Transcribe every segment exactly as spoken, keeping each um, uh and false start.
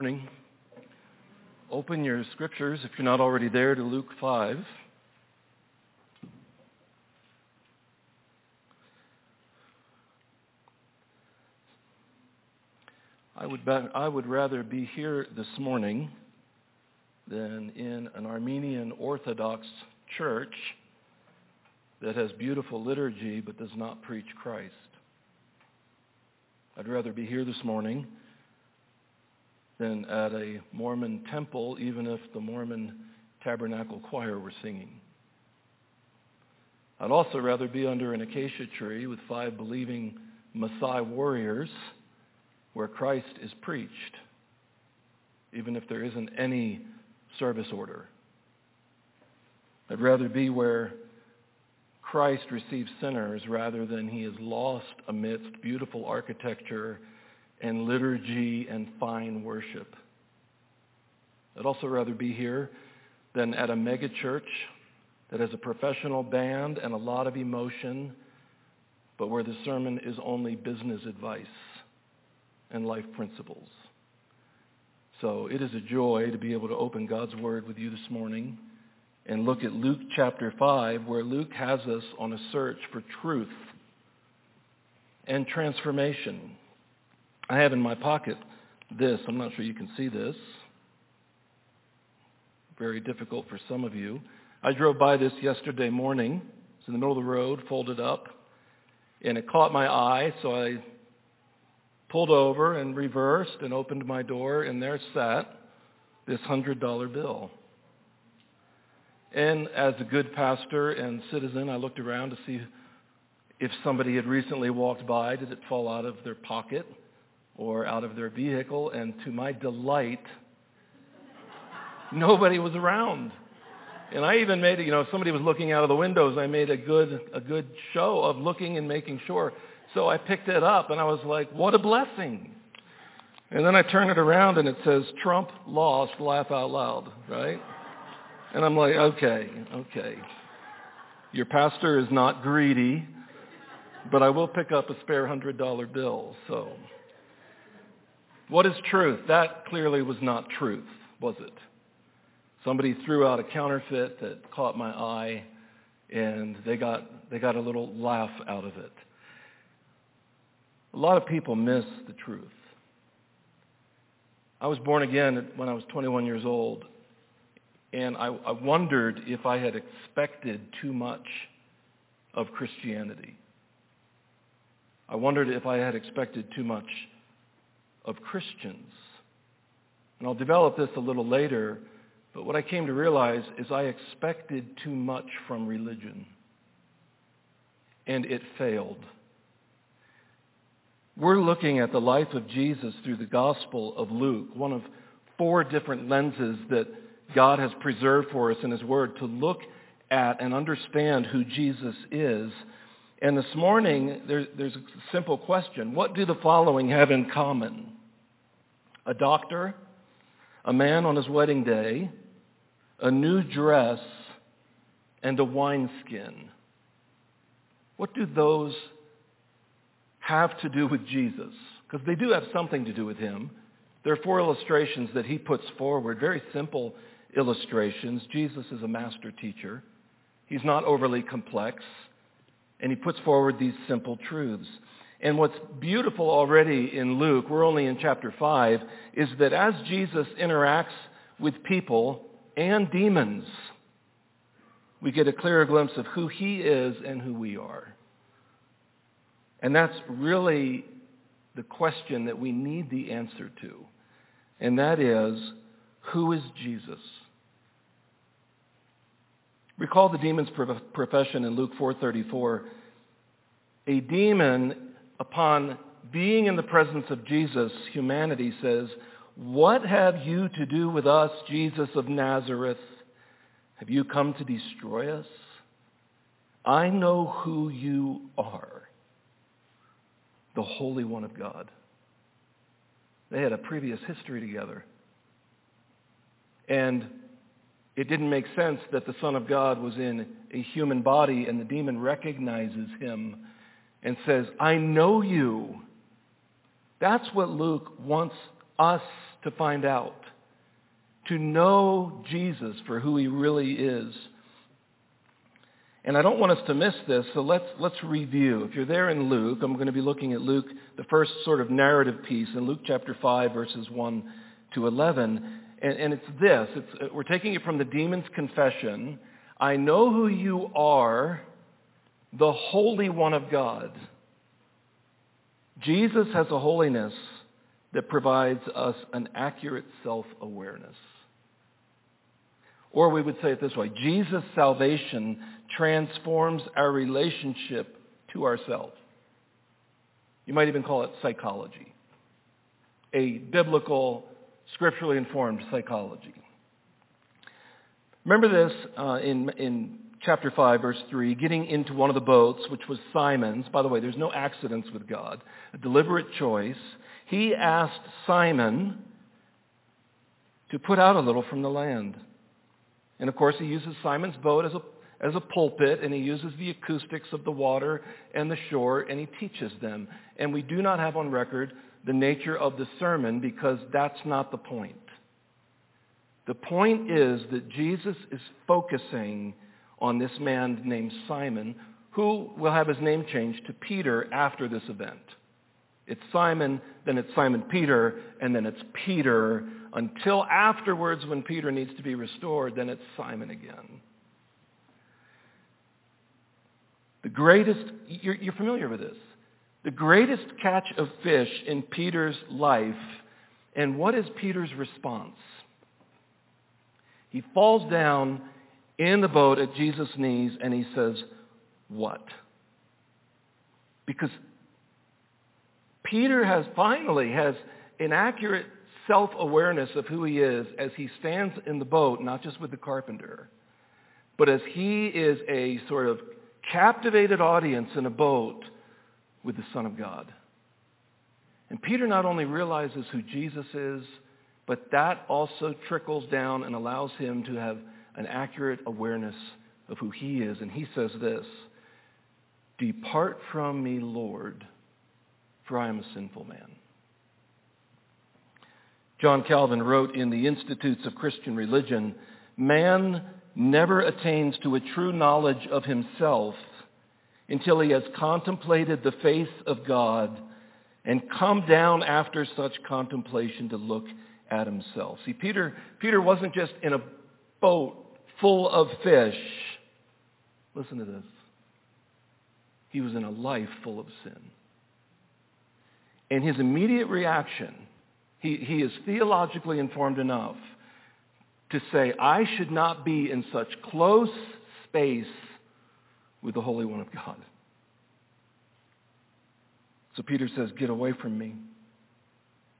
Morning. Open your scriptures, if you're not already there, to Luke five. I would ba- I would rather be here this morning than in an Armenian Orthodox church that has beautiful liturgy but does not preach Christ. I'd rather be here this morning than at a Mormon temple, even if the Mormon tabernacle choir were singing. I'd also rather be under an acacia tree with five believing Maasai warriors where Christ is preached, even if there isn't any service order. I'd rather be where Christ receives sinners rather than he is lost amidst beautiful architecture and liturgy and fine worship. I'd also rather be here than at a mega church that has a professional band and a lot of emotion, but where the sermon is only business advice and life principles. So it is a joy to be able to open God's Word with you this morning and look at Luke chapter five, where Luke has us on a search for truth and transformation. I have in my pocket this. I'm not sure you can see this. Very difficult for some of you. I drove by this yesterday morning. It's in the middle of the road, folded up, and it caught my eye, so I pulled over and reversed and opened my door, and there sat this one hundred dollar bill. And as a good pastor and citizen, I looked around to see if somebody had recently walked by. Did it fall out of their pocket or out of their vehicle? And to my delight, nobody was around. And I even made, you know, if somebody was looking out of the windows, I made a good a good show of looking and making sure. So I picked it up, and I was like, what a blessing. And then I turn it around, and it says, Trump lost, laugh out loud, right? And I'm like, okay, okay. Your pastor is not greedy, but I will pick up a spare one hundred dollar bill, so... What is truth? That clearly was not truth, was it? Somebody threw out a counterfeit that caught my eye, and they got they got a little laugh out of it. A lot of people miss the truth. I was born again when I was twenty-one years old, and I, I wondered if I had expected too much of Christianity. I wondered if I had expected too much of Christians. And I'll develop this a little later, but what I came to realize is I expected too much from religion, and it failed. We're looking at the life of Jesus through the Gospel of Luke, one of four different lenses that God has preserved for us in His Word to look at and understand who Jesus is. And this morning, there, there's a simple question. What do the following have in common? A doctor, a man on his wedding day, a new dress, and a wineskin. What do those have to do with Jesus? Because they do have something to do with him. There are four illustrations that he puts forward, very simple illustrations. Jesus is a master teacher. He's not overly complex. And he puts forward these simple truths. And what's beautiful already in Luke, we're only in chapter five, is that as Jesus interacts with people and demons, we get a clearer glimpse of who he is and who we are. And that's really the question that we need the answer to. And that is, who is Jesus? Recall the demon's profession in Luke four thirty-four. A demon, upon being in the presence of Jesus, humanity says, "What have you to do with us, Jesus of Nazareth? Have you come to destroy us? I know who you are, the Holy One of God." They had a previous history together. And it didn't make sense that the Son of God was in a human body, and the demon recognizes him and says, "I know you." That's what Luke wants us to find out, to know Jesus for who he really is. And I don't want us to miss this, so let's let's review. If you're there in Luke, I'm going to be looking at Luke, the first sort of narrative piece in Luke chapter five, verses one to eleven. And, and it's this. It's, we're taking it from the demon's confession. I know who you are, the Holy One of God. Jesus has a holiness that provides us an accurate self-awareness. Or we would say it this way. Jesus' salvation transforms our relationship to ourselves. You might even call it psychology. A biblical, scripturally informed psychology. Remember this uh, in, in chapter five, verse three, getting into one of the boats, which was Simon's. By the way, there's no accidents with God. A deliberate choice. He asked Simon to put out a little from the land. And of course, he uses Simon's boat as a as a pulpit, and he uses the acoustics of the water and the shore, and he teaches them. And we do not have on record the nature of the sermon, because that's not the point. The point is that Jesus is focusing on this man named Simon, who will have his name changed to Peter after this event. It's Simon, then it's Simon Peter, and then it's Peter until afterwards when Peter needs to be restored, then it's Simon again. The greatest, you're, you're familiar with this, the greatest catch of fish in Peter's life, and what is Peter's response? He falls down in the boat at Jesus' knees and he says, what? Because Peter has finally has an accurate self-awareness of who he is as he stands in the boat, not just with the carpenter, but as he is a sort of captivated audience in a boat with the Son of God. And Peter not only realizes who Jesus is, but that also trickles down and allows him to have an accurate awareness of who he is. And he says this, depart from me, Lord, for I am a sinful man. John Calvin wrote in the Institutes of Christian Religion, man never attains to a true knowledge of himself until he has contemplated the face of God and come down after such contemplation to look at himself. See, Peter, Peter wasn't just in a boat full of fish. Listen to this. He was in a life full of sin. And his immediate reaction, he, he is theologically informed enough to say, I should not be in such close space with the Holy One of God. So Peter says, get away from me.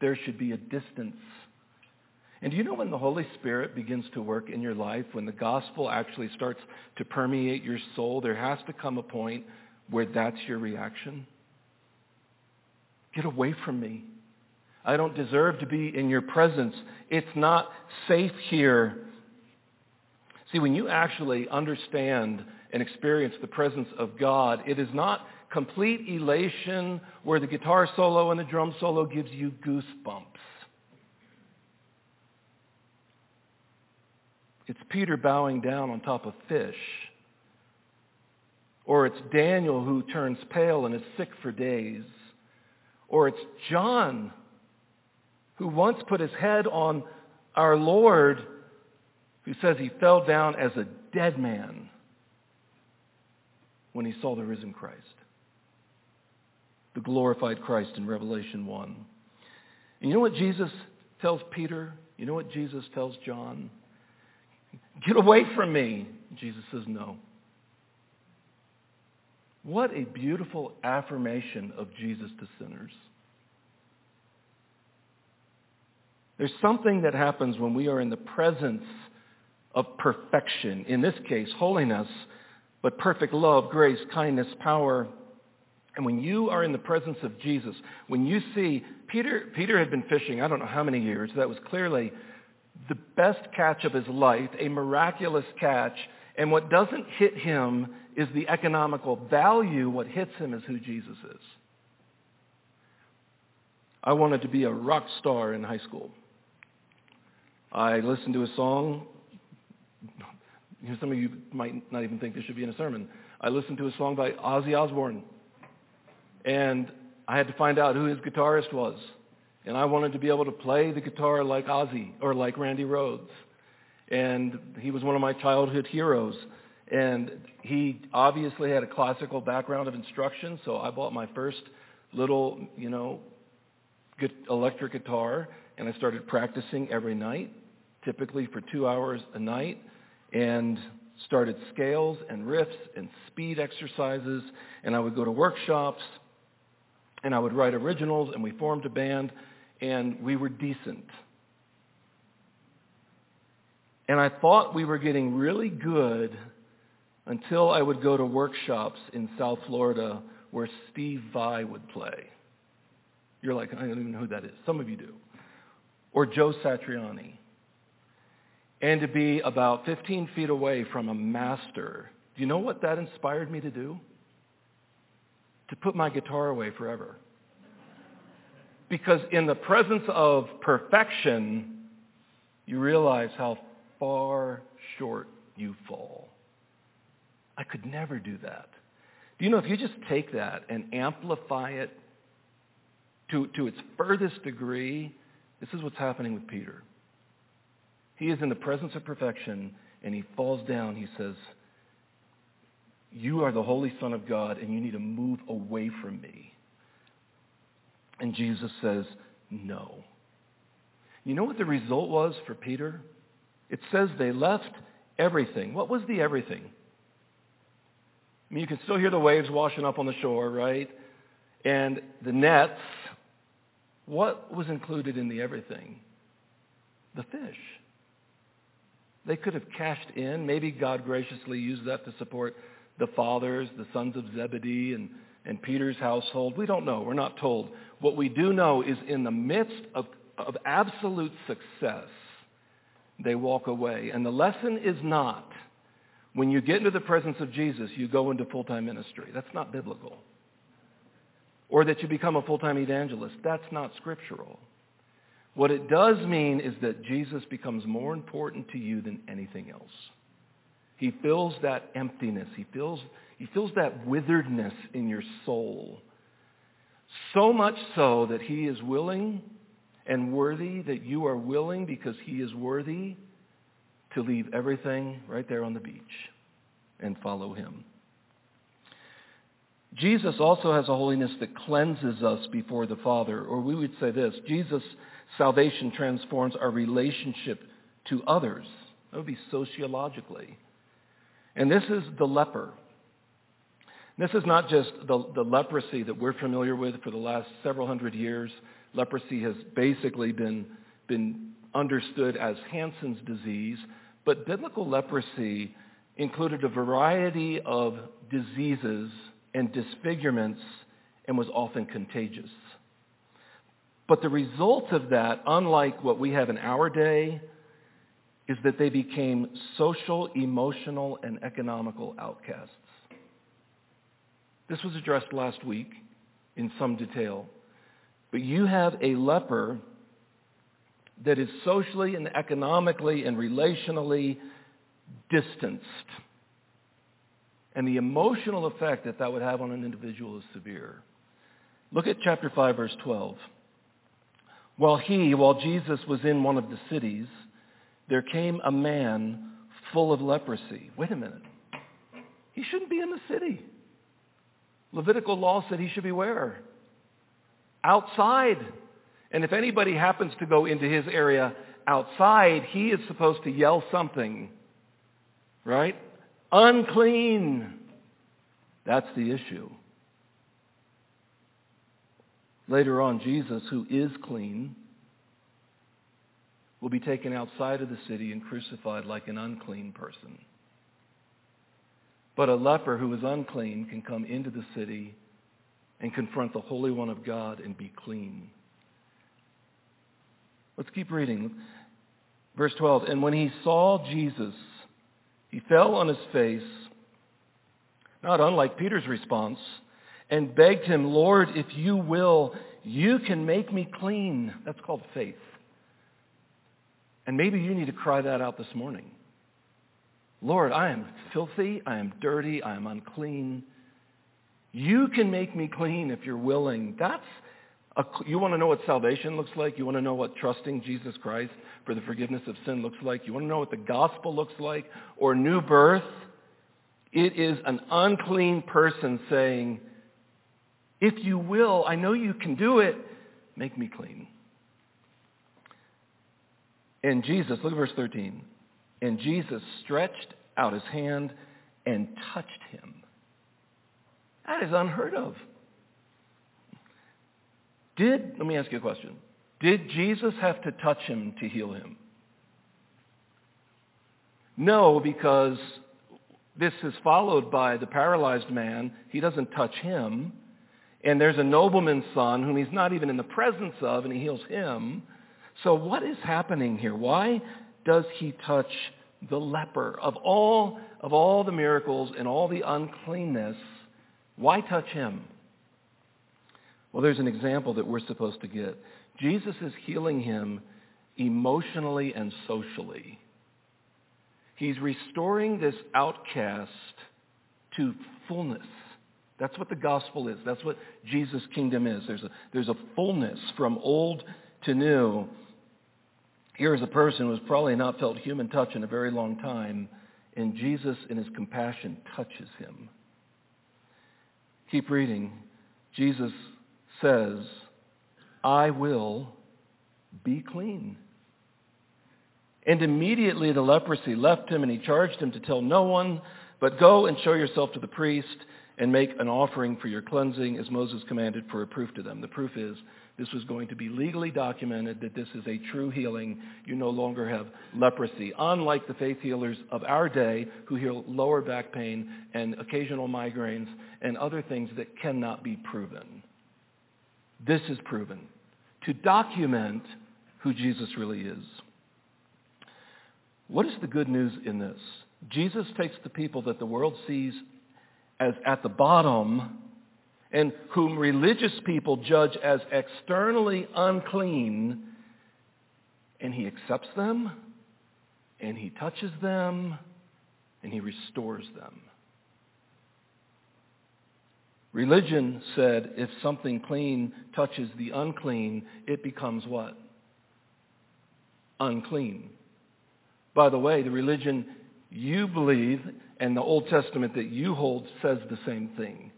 There should be a distance. And do you know when the Holy Spirit begins to work in your life, when the gospel actually starts to permeate your soul, there has to come a point where that's your reaction. Get away from me. I don't deserve to be in your presence. It's not safe here. See, when you actually understand and experience the presence of God, it is not complete elation where the guitar solo and the drum solo gives you goosebumps. It's Peter bowing down on top of fish. Or it's Daniel who turns pale and is sick for days. Or it's John who once put his head on our Lord, who says he fell down as a dead man when he saw the risen Christ, the glorified Christ in Revelation one. And you know what Jesus tells Peter? You know what Jesus tells John? Get away from me. Jesus says no. What a beautiful affirmation of Jesus to sinners. There's something that happens when we are in the presence of perfection, in this case, holiness, but perfect love, grace, kindness, power. And when you are in the presence of Jesus, when you see, Peter, Peter had been fishing, I don't know how many years, that was clearly the best catch of his life, a miraculous catch. And what doesn't hit him is the economical value. What hits him is who Jesus is. I wanted to be a rock star in high school. I listened to a song. Some of you might not even think this should be in a sermon. I listened to a song by Ozzy Osbourne, and I had to find out who his guitarist was. And I wanted to be able to play the guitar like Ozzy or like Randy Rhoads. And he was one of my childhood heroes. And he obviously had a classical background of instruction, so I bought my first little, you know, electric guitar, and I started practicing every night, typically for two hours a night, and started scales and riffs and speed exercises, and I would go to workshops, and I would write originals, and we formed a band, and we were decent. And I thought we were getting really good until I would go to workshops in South Florida where Steve Vai would play. You're like, I don't even know who that is. Some of you do. Or Joe Satriani. And to be about fifteen feet away from a master, do you know what that inspired me to do? To put my guitar away forever. Because in the presence of perfection, you realize how far short you fall. I could never do that. Do you know, if you just take that and amplify it to, to its furthest degree, this is what's happening with Peter. He is in the presence of perfection, and he falls down. He says, you are the Holy Son of God, and you need to move away from me. And Jesus says, no. You know what the result was for Peter? It says they left everything. What was the everything? I mean, you can still hear the waves washing up on the shore, right? And the nets. What was included in the everything? The fish. They could have cashed in. Maybe God graciously used that to support the fathers, the sons of Zebedee, and, and Peter's household. We don't know. We're not told. What we do know is in the midst of, of absolute success, they walk away. And the lesson is not, when you get into the presence of Jesus, you go into full-time ministry. That's not biblical. Or that you become a full-time evangelist. That's not scriptural. What it does mean is that Jesus becomes more important to you than anything else. He fills that emptiness. He fills, he fills that witheredness in your soul. So much so that he is willing and worthy, that you are willing because he is worthy, to leave everything right there on the beach and follow him. Jesus also has a holiness that cleanses us before the Father. Or we would say this, Jesus' salvation transforms our relationship to others. That would be sociologically. And this is the leper. This is not just the, the leprosy that we're familiar with for the last several hundred years. Leprosy has basically been, been understood as Hansen's disease, but biblical leprosy included a variety of diseases and disfigurements and was often contagious. But the result of that, unlike what we have in our day, is that they became social, emotional, and economical outcasts. This was addressed last week in some detail. But you have a leper that is socially and economically and relationally distanced. And the emotional effect that that would have on an individual is severe. Look at chapter five, verse twelve. While he, while Jesus was in one of the cities, there came a man full of leprosy. Wait a minute. He shouldn't be in the city. Levitical law said he should be where? Outside. And if anybody happens to go into his area outside, he is supposed to yell something, right? Unclean. That's the issue. Later on, Jesus, who is clean, will be taken outside of the city and crucified like an unclean person. But a leper who is unclean can come into the city and confront the Holy One of God and be clean. Let's keep reading. Verse twelve, and when he saw Jesus, he fell on his face, not unlike Peter's response, and begged him, Lord, if you will, you can make me clean. That's called faith. And maybe you need to cry that out this morning. Lord, I am filthy, I am dirty, I am unclean. You can make me clean if you're willing. That's a, you want to know what salvation looks like? You want to know what trusting Jesus Christ for the forgiveness of sin looks like? You want to know what the gospel looks like or new birth? It is an unclean person saying, if you will, I know you can do it, make me clean. And Jesus, look at verse thirteen. And Jesus stretched out his hand and touched him. That is unheard of. Did, let me ask you a question. Did Jesus have to touch him to heal him? No, because this is followed by the paralyzed man. He doesn't touch him. And there's a nobleman's son whom he's not even in the presence of, and he heals him. So what is happening here? Why does he touch the leper? Of all of all the miracles and all the uncleanness, why touch him? Well, there's an example that we're supposed to get. Jesus is healing him emotionally and socially. He's restoring this outcast to fullness. That's what the gospel is. That's what Jesus' kingdom is. There's a, there's a fullness from old to new. Here is a person who has probably not felt human touch in a very long time, and Jesus, in his compassion, touches him. Keep reading. Jesus says, I will be clean. And immediately the leprosy left him, and he charged him to tell no one, but go and show yourself to the priest and make an offering for your cleansing as Moses commanded for a proof to them. The proof is this was going to be legally documented that this is a true healing. You no longer have leprosy, unlike the faith healers of our day who heal lower back pain and occasional migraines and other things that cannot be proven. This is proven to document who Jesus really is. What is the good news in this? Jesus takes the people that the world sees as at the bottom, and whom religious people judge as externally unclean, and he accepts them, and he touches them, and he restores them. Religion said if something clean touches the unclean, it becomes what? Unclean. By the way, the religion you believe and the Old Testament that you hold says the same thing.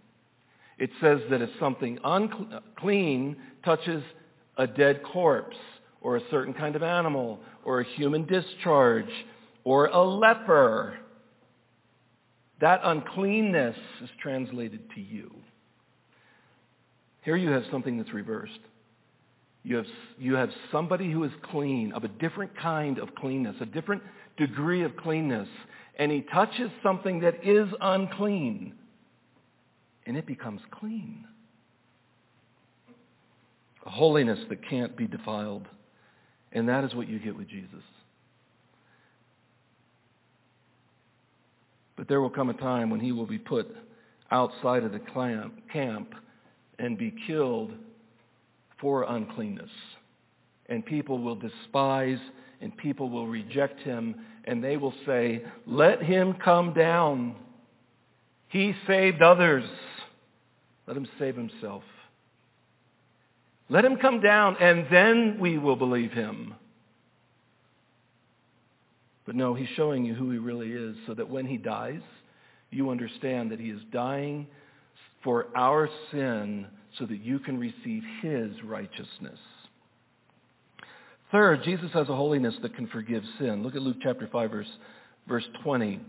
It says that if something unclean touches a dead corpse or a certain kind of animal or a human discharge or a leper, that uncleanness is translated to you. Here you have something that's reversed. You have, you have somebody who is clean, of a different kind of cleanness, a different degree of cleanness, and he touches something that is unclean, and it becomes clean. A holiness that can't be defiled. And that is what you get with Jesus. But there will come a time when he will be put outside of the camp and be killed for uncleanness. And people will despise and people will reject him, and they will say, let him come down. He saved others. Let him save himself. Let him come down, and then we will believe him. But no, he's showing you who he really is, so that when he dies, you understand that he is dying for our sin so that you can receive his righteousness. Third, Jesus has a holiness that can forgive sin. Look at Luke chapter five, verse, verse twenty.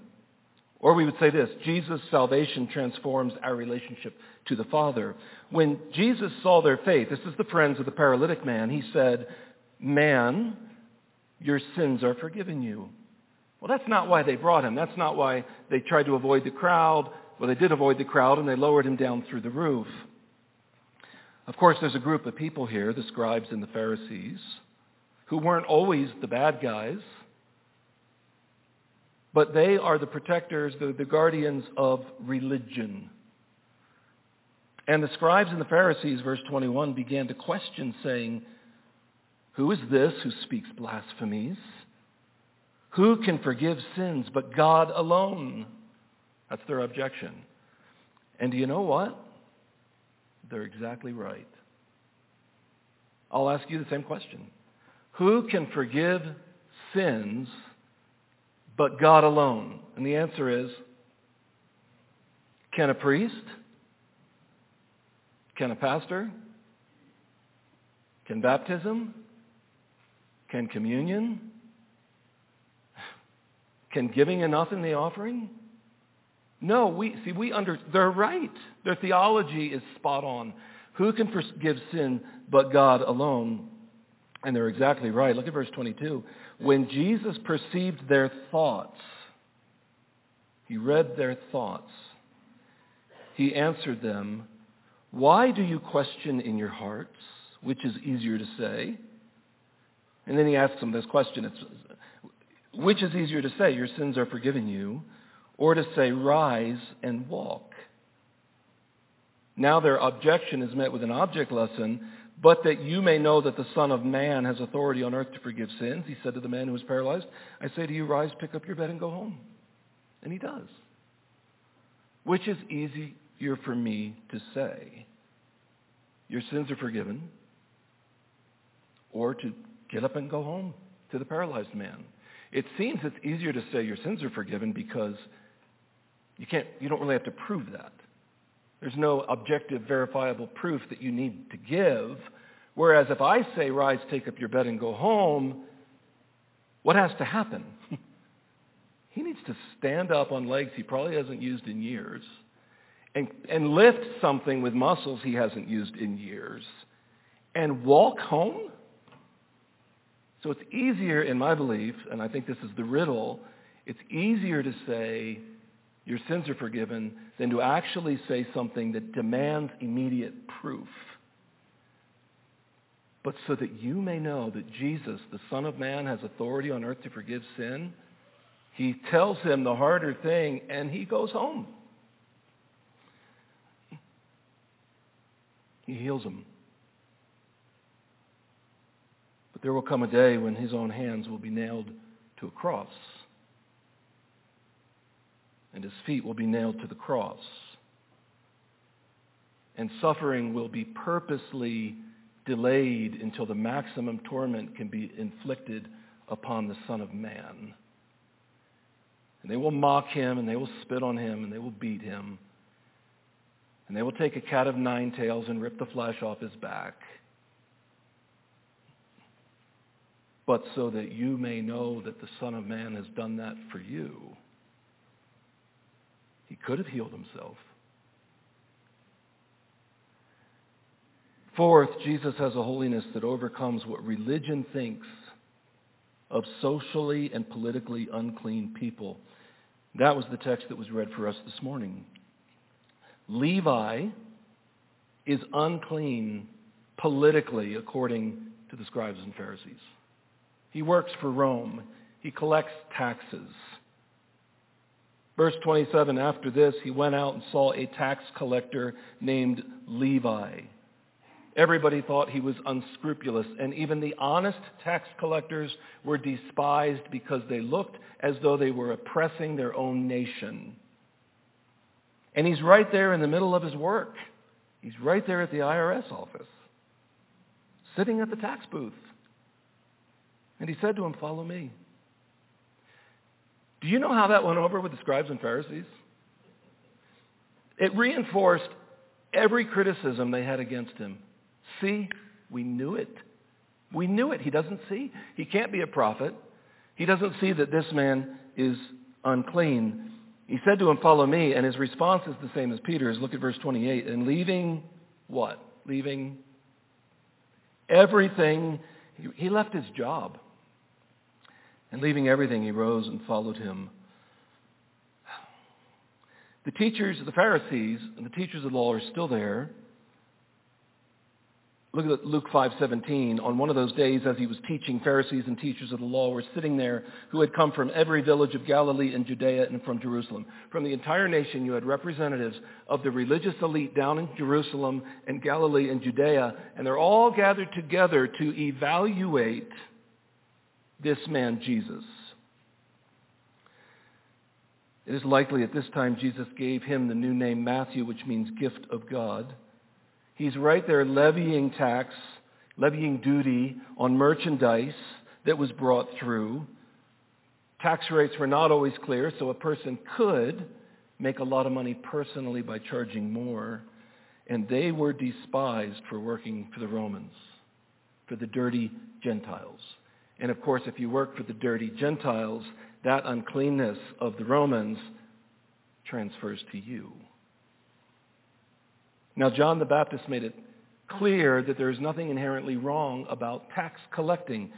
Or we would say this, Jesus' salvation transforms our relationship to the Father. When Jesus saw their faith, this is the friends of the paralytic man, he said, man, your sins are forgiven you. Well, that's not why they brought him. That's not why they tried to avoid the crowd. Well, they did avoid the crowd, and they lowered him down through the roof. Of course, there's a group of people here, the scribes and the Pharisees, who weren't always the bad guys, but they are the protectors, the, the guardians of religion. And the scribes and the Pharisees, verse twenty-one, began to question, saying, who is this who speaks blasphemies? Who can forgive sins but God alone? That's their objection. And do you know what? They're exactly right. I'll ask you the same question. Who can forgive sins but God alone? And the answer is, can a priest? Can a pastor? Can baptism? Can communion? Can giving enough in the offering? No, we see we under they're right. Their theology is spot on. Who can forgive sin but God alone? And they're exactly right. Look at verse twenty-two. When Jesus perceived their thoughts, he read their thoughts. He answered them, why do you question in your hearts? Which is easier to say? And then he asks them this question. It's, which is easier to say, your sins are forgiven you, or to say, rise and walk? Now their objection is met with an object lesson, but that you may know that the Son of Man has authority on earth to forgive sins. He said to the man who was paralyzed, I say to you, rise, pick up your bed and go home. And he does. Which is easier for me to say? Your sins are forgiven, or to get up and go home to the paralyzed man. It seems it's easier to say your sins are forgiven because you can't, you don't really have to prove that. There's no objective, verifiable proof that you need to give. Whereas if I say, rise, take up your bed and go home, what has to happen? He needs to stand up on legs he probably hasn't used in years and, and lift something with muscles he hasn't used in years and walk home? So it's easier, in my belief, and I think this is the riddle, it's easier to say your sins are forgiven than to actually say something that demands immediate proof. But so that you may know that Jesus, the Son of Man, has authority on earth to forgive sin, he tells him the harder thing, and he goes home. He heals him. There will come a day when his own hands will be nailed to a cross, and his feet will be nailed to the cross, and suffering will be purposely delayed until the maximum torment can be inflicted upon the Son of Man. And they will mock him, and they will spit on him, and they will beat him, and they will take a cat of nine tails and rip the flesh off his back. But so that you may know that the Son of Man has done that for you. He could have healed himself. Fourth, Jesus has a holiness that overcomes what religion thinks of socially and politically unclean people. That was the text that was read for us this morning. Levi is unclean politically, according to the scribes and Pharisees. He works for Rome. He collects taxes. Verse twenty-seven, after this, he went out and saw a tax collector named Levi. Everybody thought he was unscrupulous, and even the honest tax collectors were despised because they looked as though they were oppressing their own nation. And he's right there in the middle of his work. He's right there at the I R S office, sitting at the tax booth. And he said to him, follow me. Do you know how that went over with the scribes and Pharisees? It reinforced every criticism they had against him. See, we knew it. We knew it. He doesn't see. He can't be a prophet. He doesn't see that this man is unclean. He said to him, follow me. And his response is the same as Peter's. Look at verse twenty-eight. And leaving what? Leaving everything. He left his job. And leaving everything, he rose and followed him. The teachers, the Pharisees, and the teachers of the law are still there. Look at Luke five seventeen. On one of those days, as he was teaching, Pharisees and teachers of the law were sitting there who had come from every village of Galilee and Judea and from Jerusalem. From the entire nation, you had representatives of the religious elite down in Jerusalem and Galilee and Judea, and they're all gathered together to evaluate this man, Jesus. It is likely at this time Jesus gave him the new name Matthew, which means gift of God. He's right there levying tax, levying duty on merchandise that was brought through. Tax rates were not always clear, so a person could make a lot of money personally by charging more. And they were despised for working for the Romans, for the dirty Gentiles. And of course, if you work for the dirty Gentiles, that uncleanness of the Romans transfers to you. Now, John the Baptist made it clear that there is nothing inherently wrong about tax collecting.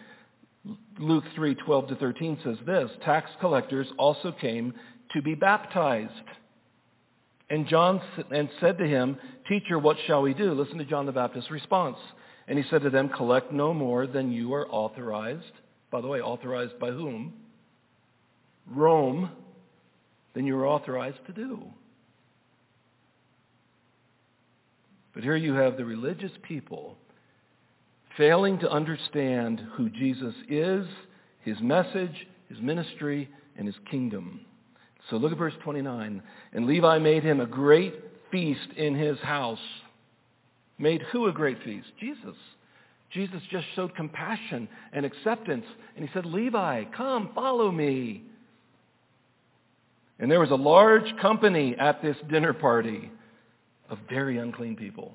Luke three twelve to thirteen says this: tax collectors also came to be baptized. And John and said to him, "Teacher, what shall we do?" Listen to John the Baptist's response. And he said to them, "Collect no more than you are authorized." By the way, authorized by whom? Rome. Than you are authorized to do. But here you have the religious people failing to understand who Jesus is, his message, his ministry, and his kingdom. So look at verse twenty-nine. And Levi made him a great feast in his house. Made who a great feast? Jesus. Jesus just showed compassion and acceptance. And he said, "Levi, come, follow me." And there was a large company at this dinner party of very unclean people,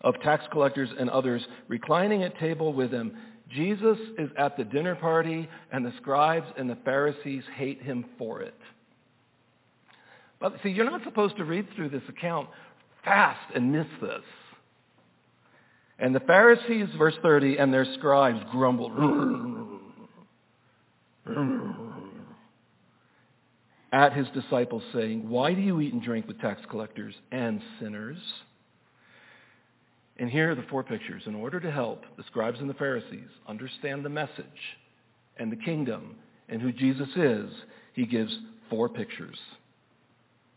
of tax collectors and others, reclining at table with him. Jesus is at the dinner party, and the scribes and the Pharisees hate him for it. But see, you're not supposed to read through this account fast and miss this. And the Pharisees, verse thirty, and their scribes grumbled. At his disciples, saying, "Why do you eat and drink with tax collectors and sinners?" And here are the four pictures. In order to help the scribes and the Pharisees understand the message and the kingdom and who Jesus is, he gives four pictures.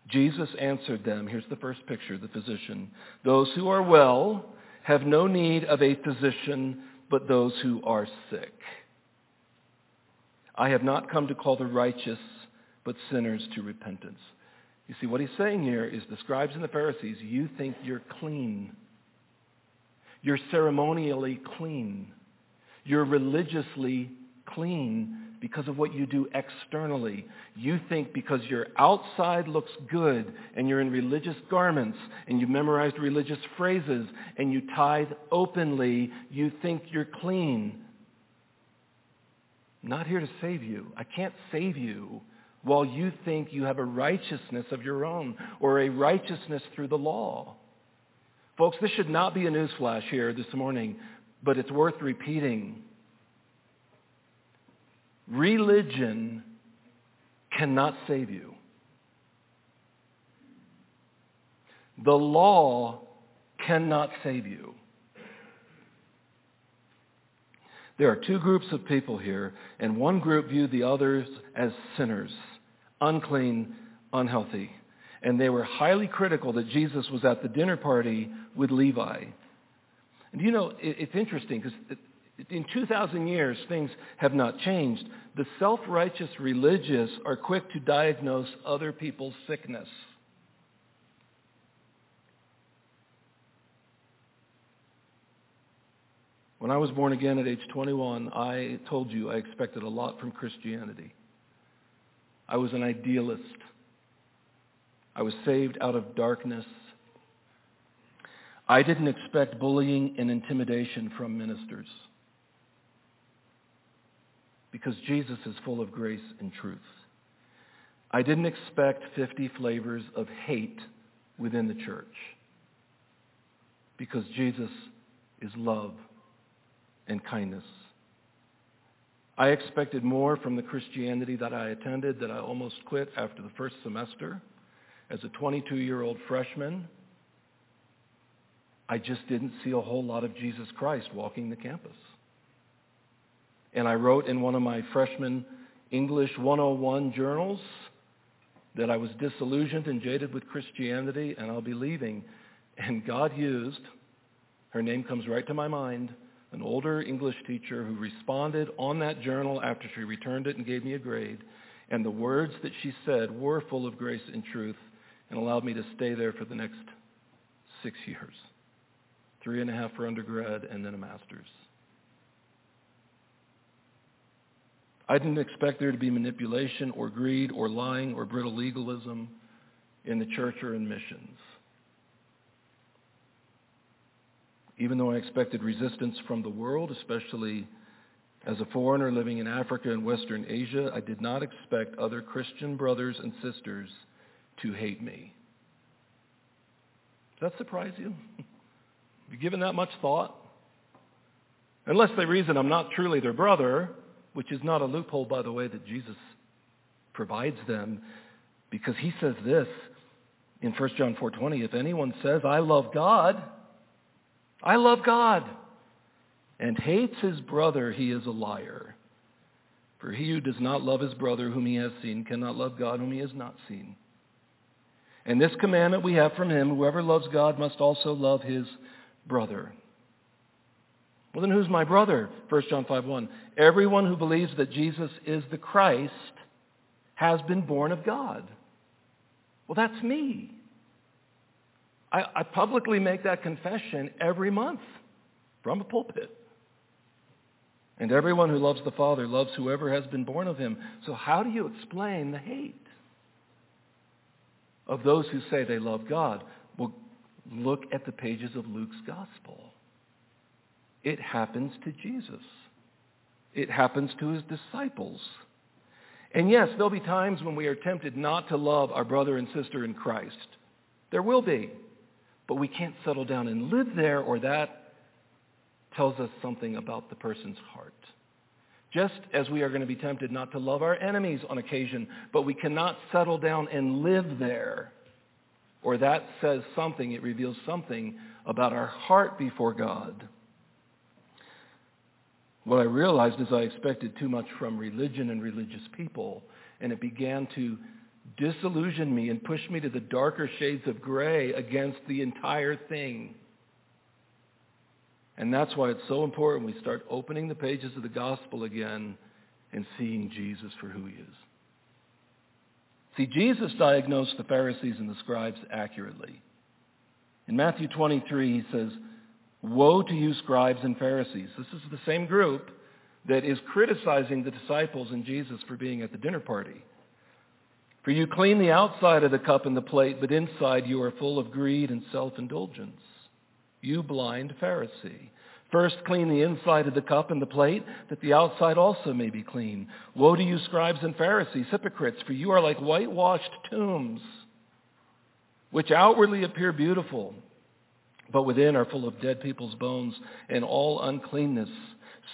Jesus answered them. Here's the first picture, the physician. "Those who are well have no need of a physician, but those who are sick. I have not come to call the righteous, but sinners to repentance." You see, what he's saying here is the scribes and the Pharisees, you think you're clean. You're ceremonially clean. You're religiously clean because of what you do externally. You think because your outside looks good and you're in religious garments and you've memorized religious phrases and you tithe openly, you think you're clean. I'm not here to save you. I can't save you while you think you have a righteousness of your own or a righteousness through the law. Folks, this should not be a newsflash here this morning, but it's worth repeating. Religion cannot save you. The law cannot save you. There are two groups of people here, and one group viewed the others as sinners, unclean, unhealthy. And they were highly critical that Jesus was at the dinner party with Levi. And you know, it's interesting because in two thousand years, things have not changed. The self-righteous religious are quick to diagnose other people's sickness. When I was born again at age twenty-one, I told you I expected a lot from Christianity. I was an idealist. I was saved out of darkness. I didn't expect bullying and intimidation from ministers because Jesus is full of grace and truth. I didn't expect fifty flavors of hate within the church because Jesus is love and kindness. I expected more from the Christianity that I attended, that I almost quit after the first semester as a twenty-two-year-old freshman. I just didn't see a whole lot of Jesus Christ walking the campus. And I wrote in one of my freshman English one oh one journals that I was disillusioned and jaded with Christianity, and I'll be leaving. And God used, her name comes right to my mind, an older English teacher who responded on that journal after she returned it and gave me a grade. And the words that she said were full of grace and truth and allowed me to stay there for the next six years. Three and a half for undergrad and then a master's. I didn't expect there to be manipulation or greed or lying or brittle legalism in the church or in missions. Even though I expected resistance from the world, especially as a foreigner living in Africa and Western Asia, I did not expect other Christian brothers and sisters to hate me. Does that surprise you? Have you given that much thought? Unless they reason I'm not truly their brother, which is not a loophole, by the way, that Jesus provides them, because he says this in First John four twenty, if anyone says, I love God, I love God, and hates his brother, he is a liar. For he who does not love his brother whom he has seen cannot love God whom he has not seen. And this commandment we have from him, whoever loves God must also love his brother. Well, then who's my brother? First John five one. Everyone who believes that Jesus is the Christ has been born of God. Well, that's me. I, I publicly make that confession every month from a pulpit. And everyone who loves the Father loves whoever has been born of him. So how do you explain the hate of those who say they love God? Well, look at the pages of Luke's gospel. It happens to Jesus. It happens to his disciples. And yes, there'll be times when we are tempted not to love our brother and sister in Christ. There will be. But we can't settle down and live there, or that tells us something about the person's heart. Just as we are going to be tempted not to love our enemies on occasion, but we cannot settle down and live there, or that says something, it reveals something about our heart before God. What I realized is I expected too much from religion and religious people, and it began to disillusion me and push me to the darker shades of gray against the entire thing. And that's why it's so important we start opening the pages of the gospel again and seeing Jesus for who he is. See, Jesus diagnosed the Pharisees and the scribes accurately. In Matthew twenty-three, he says, woe to you, scribes and Pharisees. This is the same group that is criticizing the disciples and Jesus for being at the dinner party. For you clean the outside of the cup and the plate, but inside you are full of greed and self-indulgence. You blind Pharisee. First clean the inside of the cup and the plate, that the outside also may be clean. Woe to you, scribes and Pharisees, hypocrites, for you are like whitewashed tombs, which outwardly appear beautiful, but within are full of dead people's bones and all uncleanness.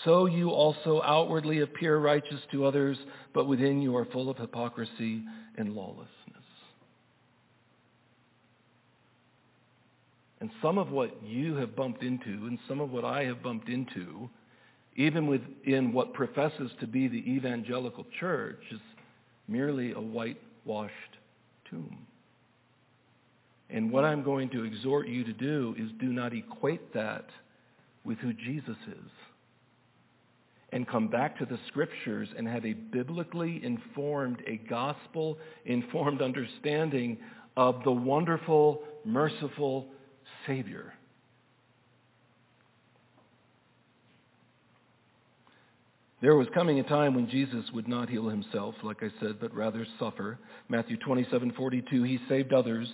So you also outwardly appear righteous to others, but within you are full of hypocrisy and lawlessness. And some of what you have bumped into, and some of what I have bumped into, even within what professes to be the evangelical church, is merely a whitewashed tomb. And what I'm going to exhort you to do is do not equate that with who Jesus is. And come back to the scriptures and have a biblically informed, a gospel-informed understanding of the wonderful, merciful Savior. There was coming a time when Jesus would not heal himself, like I said, but rather suffer. Matthew twenty-seven forty-two, he saved others.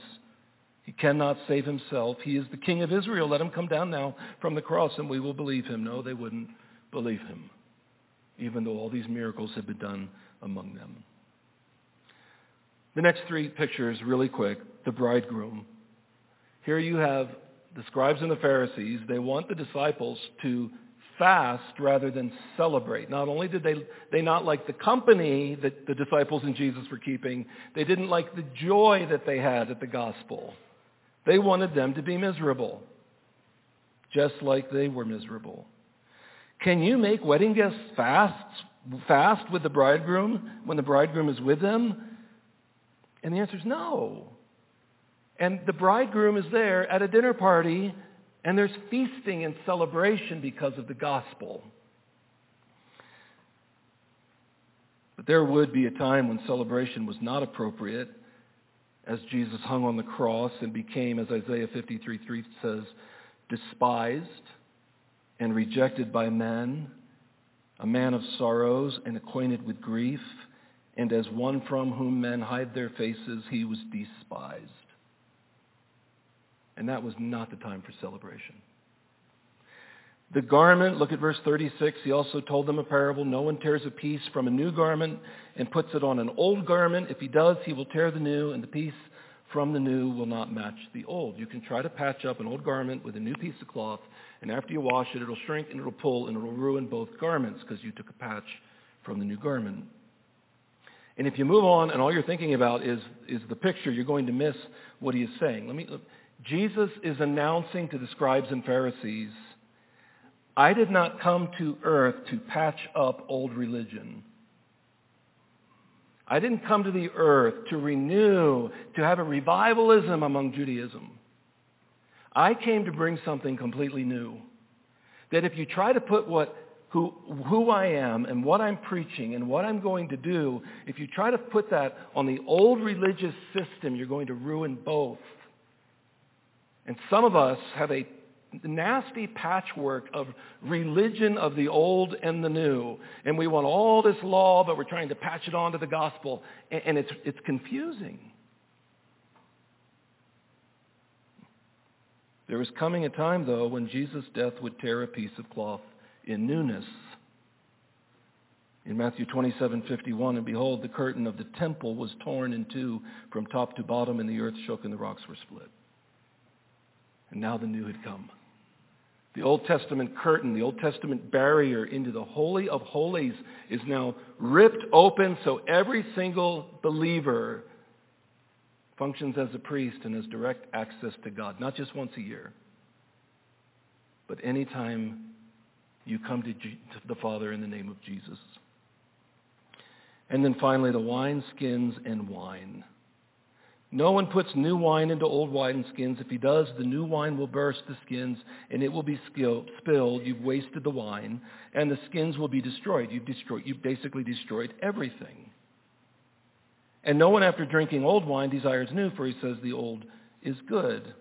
He cannot save himself. He is the King of Israel. Let him come down now from the cross and we will believe him. No, they wouldn't believe him, even though all these miracles had been done among them. The next three pictures, really quick, the bridegroom. Here you have the scribes and the Pharisees. They want the disciples to fast rather than celebrate. Not only did they they not like the company that the disciples and Jesus were keeping, they didn't like the joy that they had at the gospel. They wanted them to be miserable. just like they were miserable. Can you make wedding guests fast, fast with the bridegroom when the bridegroom is with them? And the answer is no. And the bridegroom is there at a dinner party, and there's feasting and celebration because of the gospel. But there would be a time when celebration was not appropriate, as Jesus hung on the cross and became, as Isaiah fifty-three three says, despised and rejected by men, a man of sorrows and acquainted with grief, and as one from whom men hide their faces, he was despised. And that was not the time for celebration. The garment, look at verse thirty-six, he also told them a parable. No one tears a piece from a new garment and puts it on an old garment. If he does, he will tear the new, and the piece from the new will not match the old. You can try to patch up an old garment with a new piece of cloth, and after you wash it, it'll shrink and it'll pull and it'll ruin both garments because you took a patch from the new garment. And if you move on and all you're thinking about is, is the picture, you're going to miss what he is saying. Let me. Look. Jesus is announcing to the scribes and Pharisees, I did not come to earth to patch up old religion. I didn't come to the earth to renew, to have a revivalism among Judaism. I came to bring something completely new. That if you try to put what who who I am and what I'm preaching and what I'm going to do, if you try to put that on the old religious system, you're going to ruin both. And some of us have a nasty patchwork of religion of the old and the new. And we want all this law, but we're trying to patch it on to the gospel. And it's it's confusing. There was coming a time, though, when Jesus' death would tear a piece of cloth in newness. In Matthew twenty-seven fifty-one, and behold, the curtain of the temple was torn in two from top to bottom, and the earth shook and the rocks were split. And now the new had come. The Old Testament curtain, the Old Testament barrier into the Holy of Holies is now ripped open, so every single believer functions as a priest and has direct access to God, not just once a year, but any time you come to, G- to the Father in the name of Jesus. And then finally, the wineskins and wine. No one puts new wine into old wineskins. If he does, the new wine will burst the skins, and it will be spilled. You've wasted the wine, and the skins will be destroyed. You've destroyed. You've basically destroyed everything. And no one, after drinking old wine, desires new, for he says the old is good.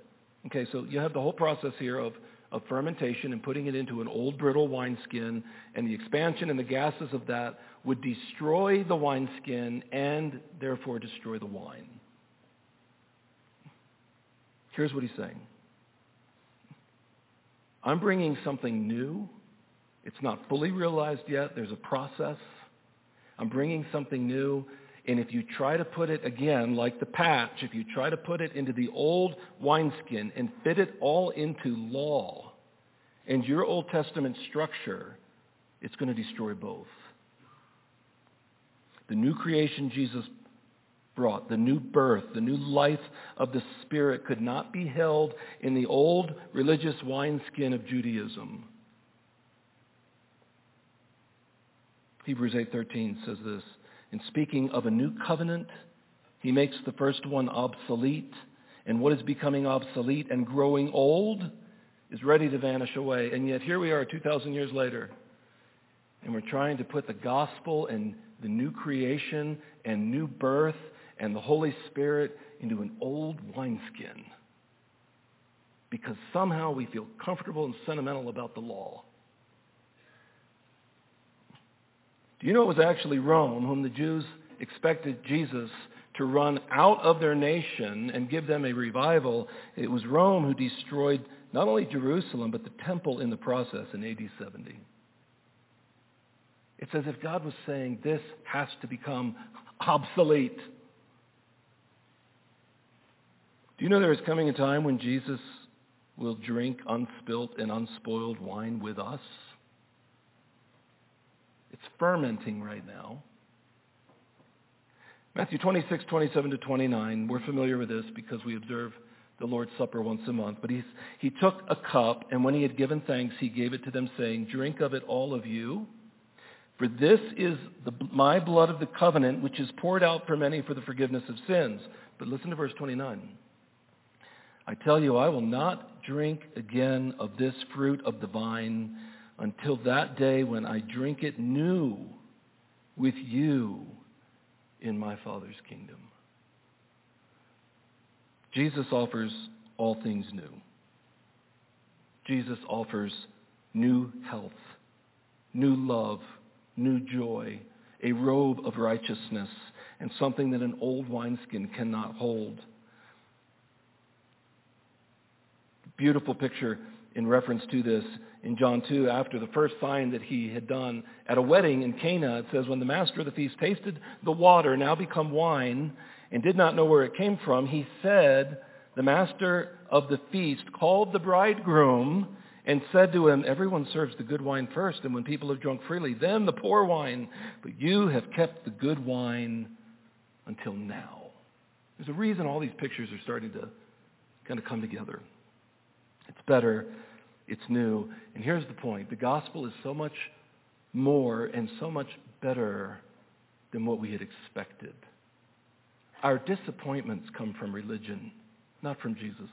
Okay, so you have the whole process here of, of fermentation and putting it into an old, brittle wineskin, and the expansion and the gases of that would destroy the wineskin and therefore destroy the wine. Here's what he's saying. I'm bringing something new. It's not fully realized yet. There's a process. I'm bringing something new. And if you try to put it, again, like the patch, if you try to put it into the old wineskin and fit it all into law and your Old Testament structure, it's going to destroy both. The new creation Jesus brought, the new birth, the new life of the Spirit could not be held in the old religious wineskin of Judaism. Hebrews eight thirteen says this, in speaking of a new covenant, he makes the first one obsolete, and what is becoming obsolete and growing old is ready to vanish away. And yet here we are two thousand years later, and we're trying to put the gospel and the new creation and new birth and the Holy Spirit into an old wineskin because somehow we feel comfortable and sentimental about the law. Do you know it was actually Rome whom the Jews expected Jesus to run out of their nation and give them a revival? It was Rome who destroyed not only Jerusalem but the temple in the process in A D seventy. It's as if God was saying this has to become obsolete. Do you know there is coming a time when Jesus will drink unspilt and unspoiled wine with us? It's fermenting right now. Matthew twenty-six, twenty-seven to twenty-nine, we're familiar with this because we observe the Lord's Supper once a month. But he's, he took a cup, and when he had given thanks, he gave it to them, saying, "Drink of it, all of you, for this is the, my blood of the covenant, which is poured out for many for the forgiveness of sins." But listen to verse twenty-nine. "I tell you, I will not drink again of this fruit of the vine until that day when I drink it new with you in my Father's kingdom." Jesus offers all things new. Jesus offers new health, new love, new joy, a robe of righteousness, and something that an old wineskin cannot hold. Beautiful picture in reference to this in John two, after the first sign that he had done at a wedding in Cana. It says, "When the master of the feast tasted the water, now become wine, and did not know where it came from, he said, 'The master of the feast called the bridegroom and said to him, everyone serves the good wine first, and when people have drunk freely, then the poor wine. But you have kept the good wine until now.'" There's a reason all these pictures are starting to kind of come together. It's better. It's new. And here's the point. The gospel is so much more and so much better than what we had expected. Our disappointments come from religion, not from Jesus.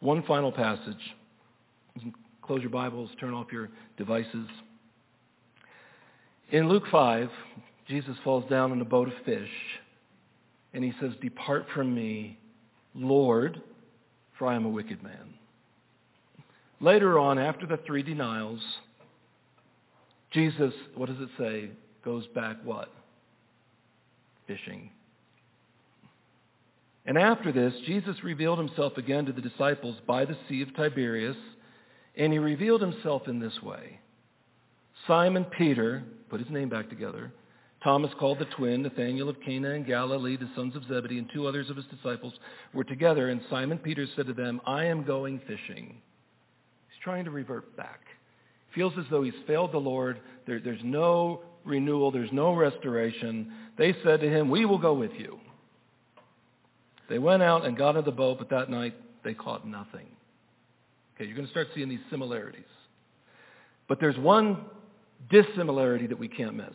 One final passage. Close your Bibles, turn off your devices. In Luke five, Jesus falls down in a boat of fish, and he says, "Depart from me, Lord, for I am a wicked man." Later on, after the three denials, Jesus, what does it say, goes back what? Fishing. And after this, Jesus revealed himself again to the disciples by the Sea of Tiberias, and he revealed himself in this way. Simon Peter, put his name back together, Thomas called the twin, Nathanael of Cana in Galilee, the sons of Zebedee, and two others of his disciples were together, and Simon Peter said to them, "I am going fishing." He's trying to revert back. Feels as though he's failed the Lord. There, there's no renewal. There's no restoration. They said to him, "We will go with you." They went out and got into the boat, but that night they caught nothing. Okay, you're going to start seeing these similarities. But there's one dissimilarity that we can't miss.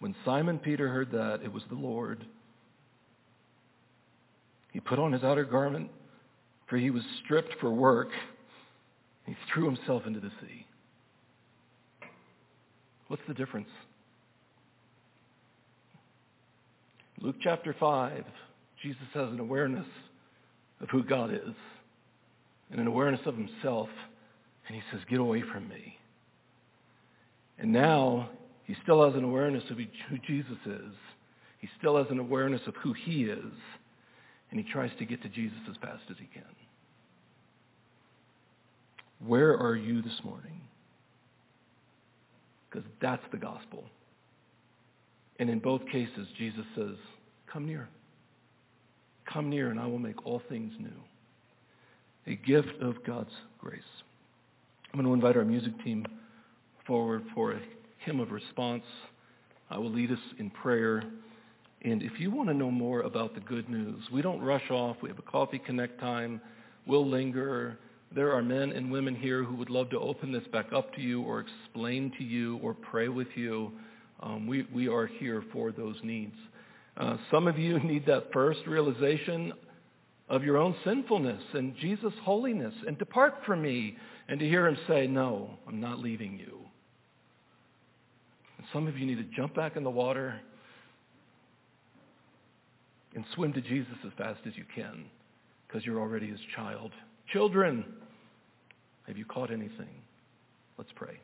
When Simon Peter heard that it was the Lord, he put on his outer garment, for he was stripped for work. He threw himself into the sea. What's the difference? Luke chapter five, Jesus has an awareness of who God is and an awareness of himself, and he says, "Get away from me." And now he still has an awareness of who Jesus is. He still has an awareness of who he is. And he tries to get to Jesus as fast as he can. Where are you this morning? Because that's the gospel. And in both cases, Jesus says, "Come near. Come near, and I will make all things new." A gift of God's grace. I'm going to invite our music team forward for a hymn of response. I will lead us in prayer. And if you want to know more about the good news, we don't rush off. We have a Coffee Connect time. We'll linger. There are men and women here who would love to open this back up to you or explain to you or pray with you. Um, we, we are here for those needs. Uh, some of you need that first realization of your own sinfulness and Jesus' holiness and "Depart from me," and to hear him say, "No, I'm not leaving you." And some of you need to jump back in the water and swim to Jesus as fast as you can, because you're already his child. Children, have you caught anything? Let's pray.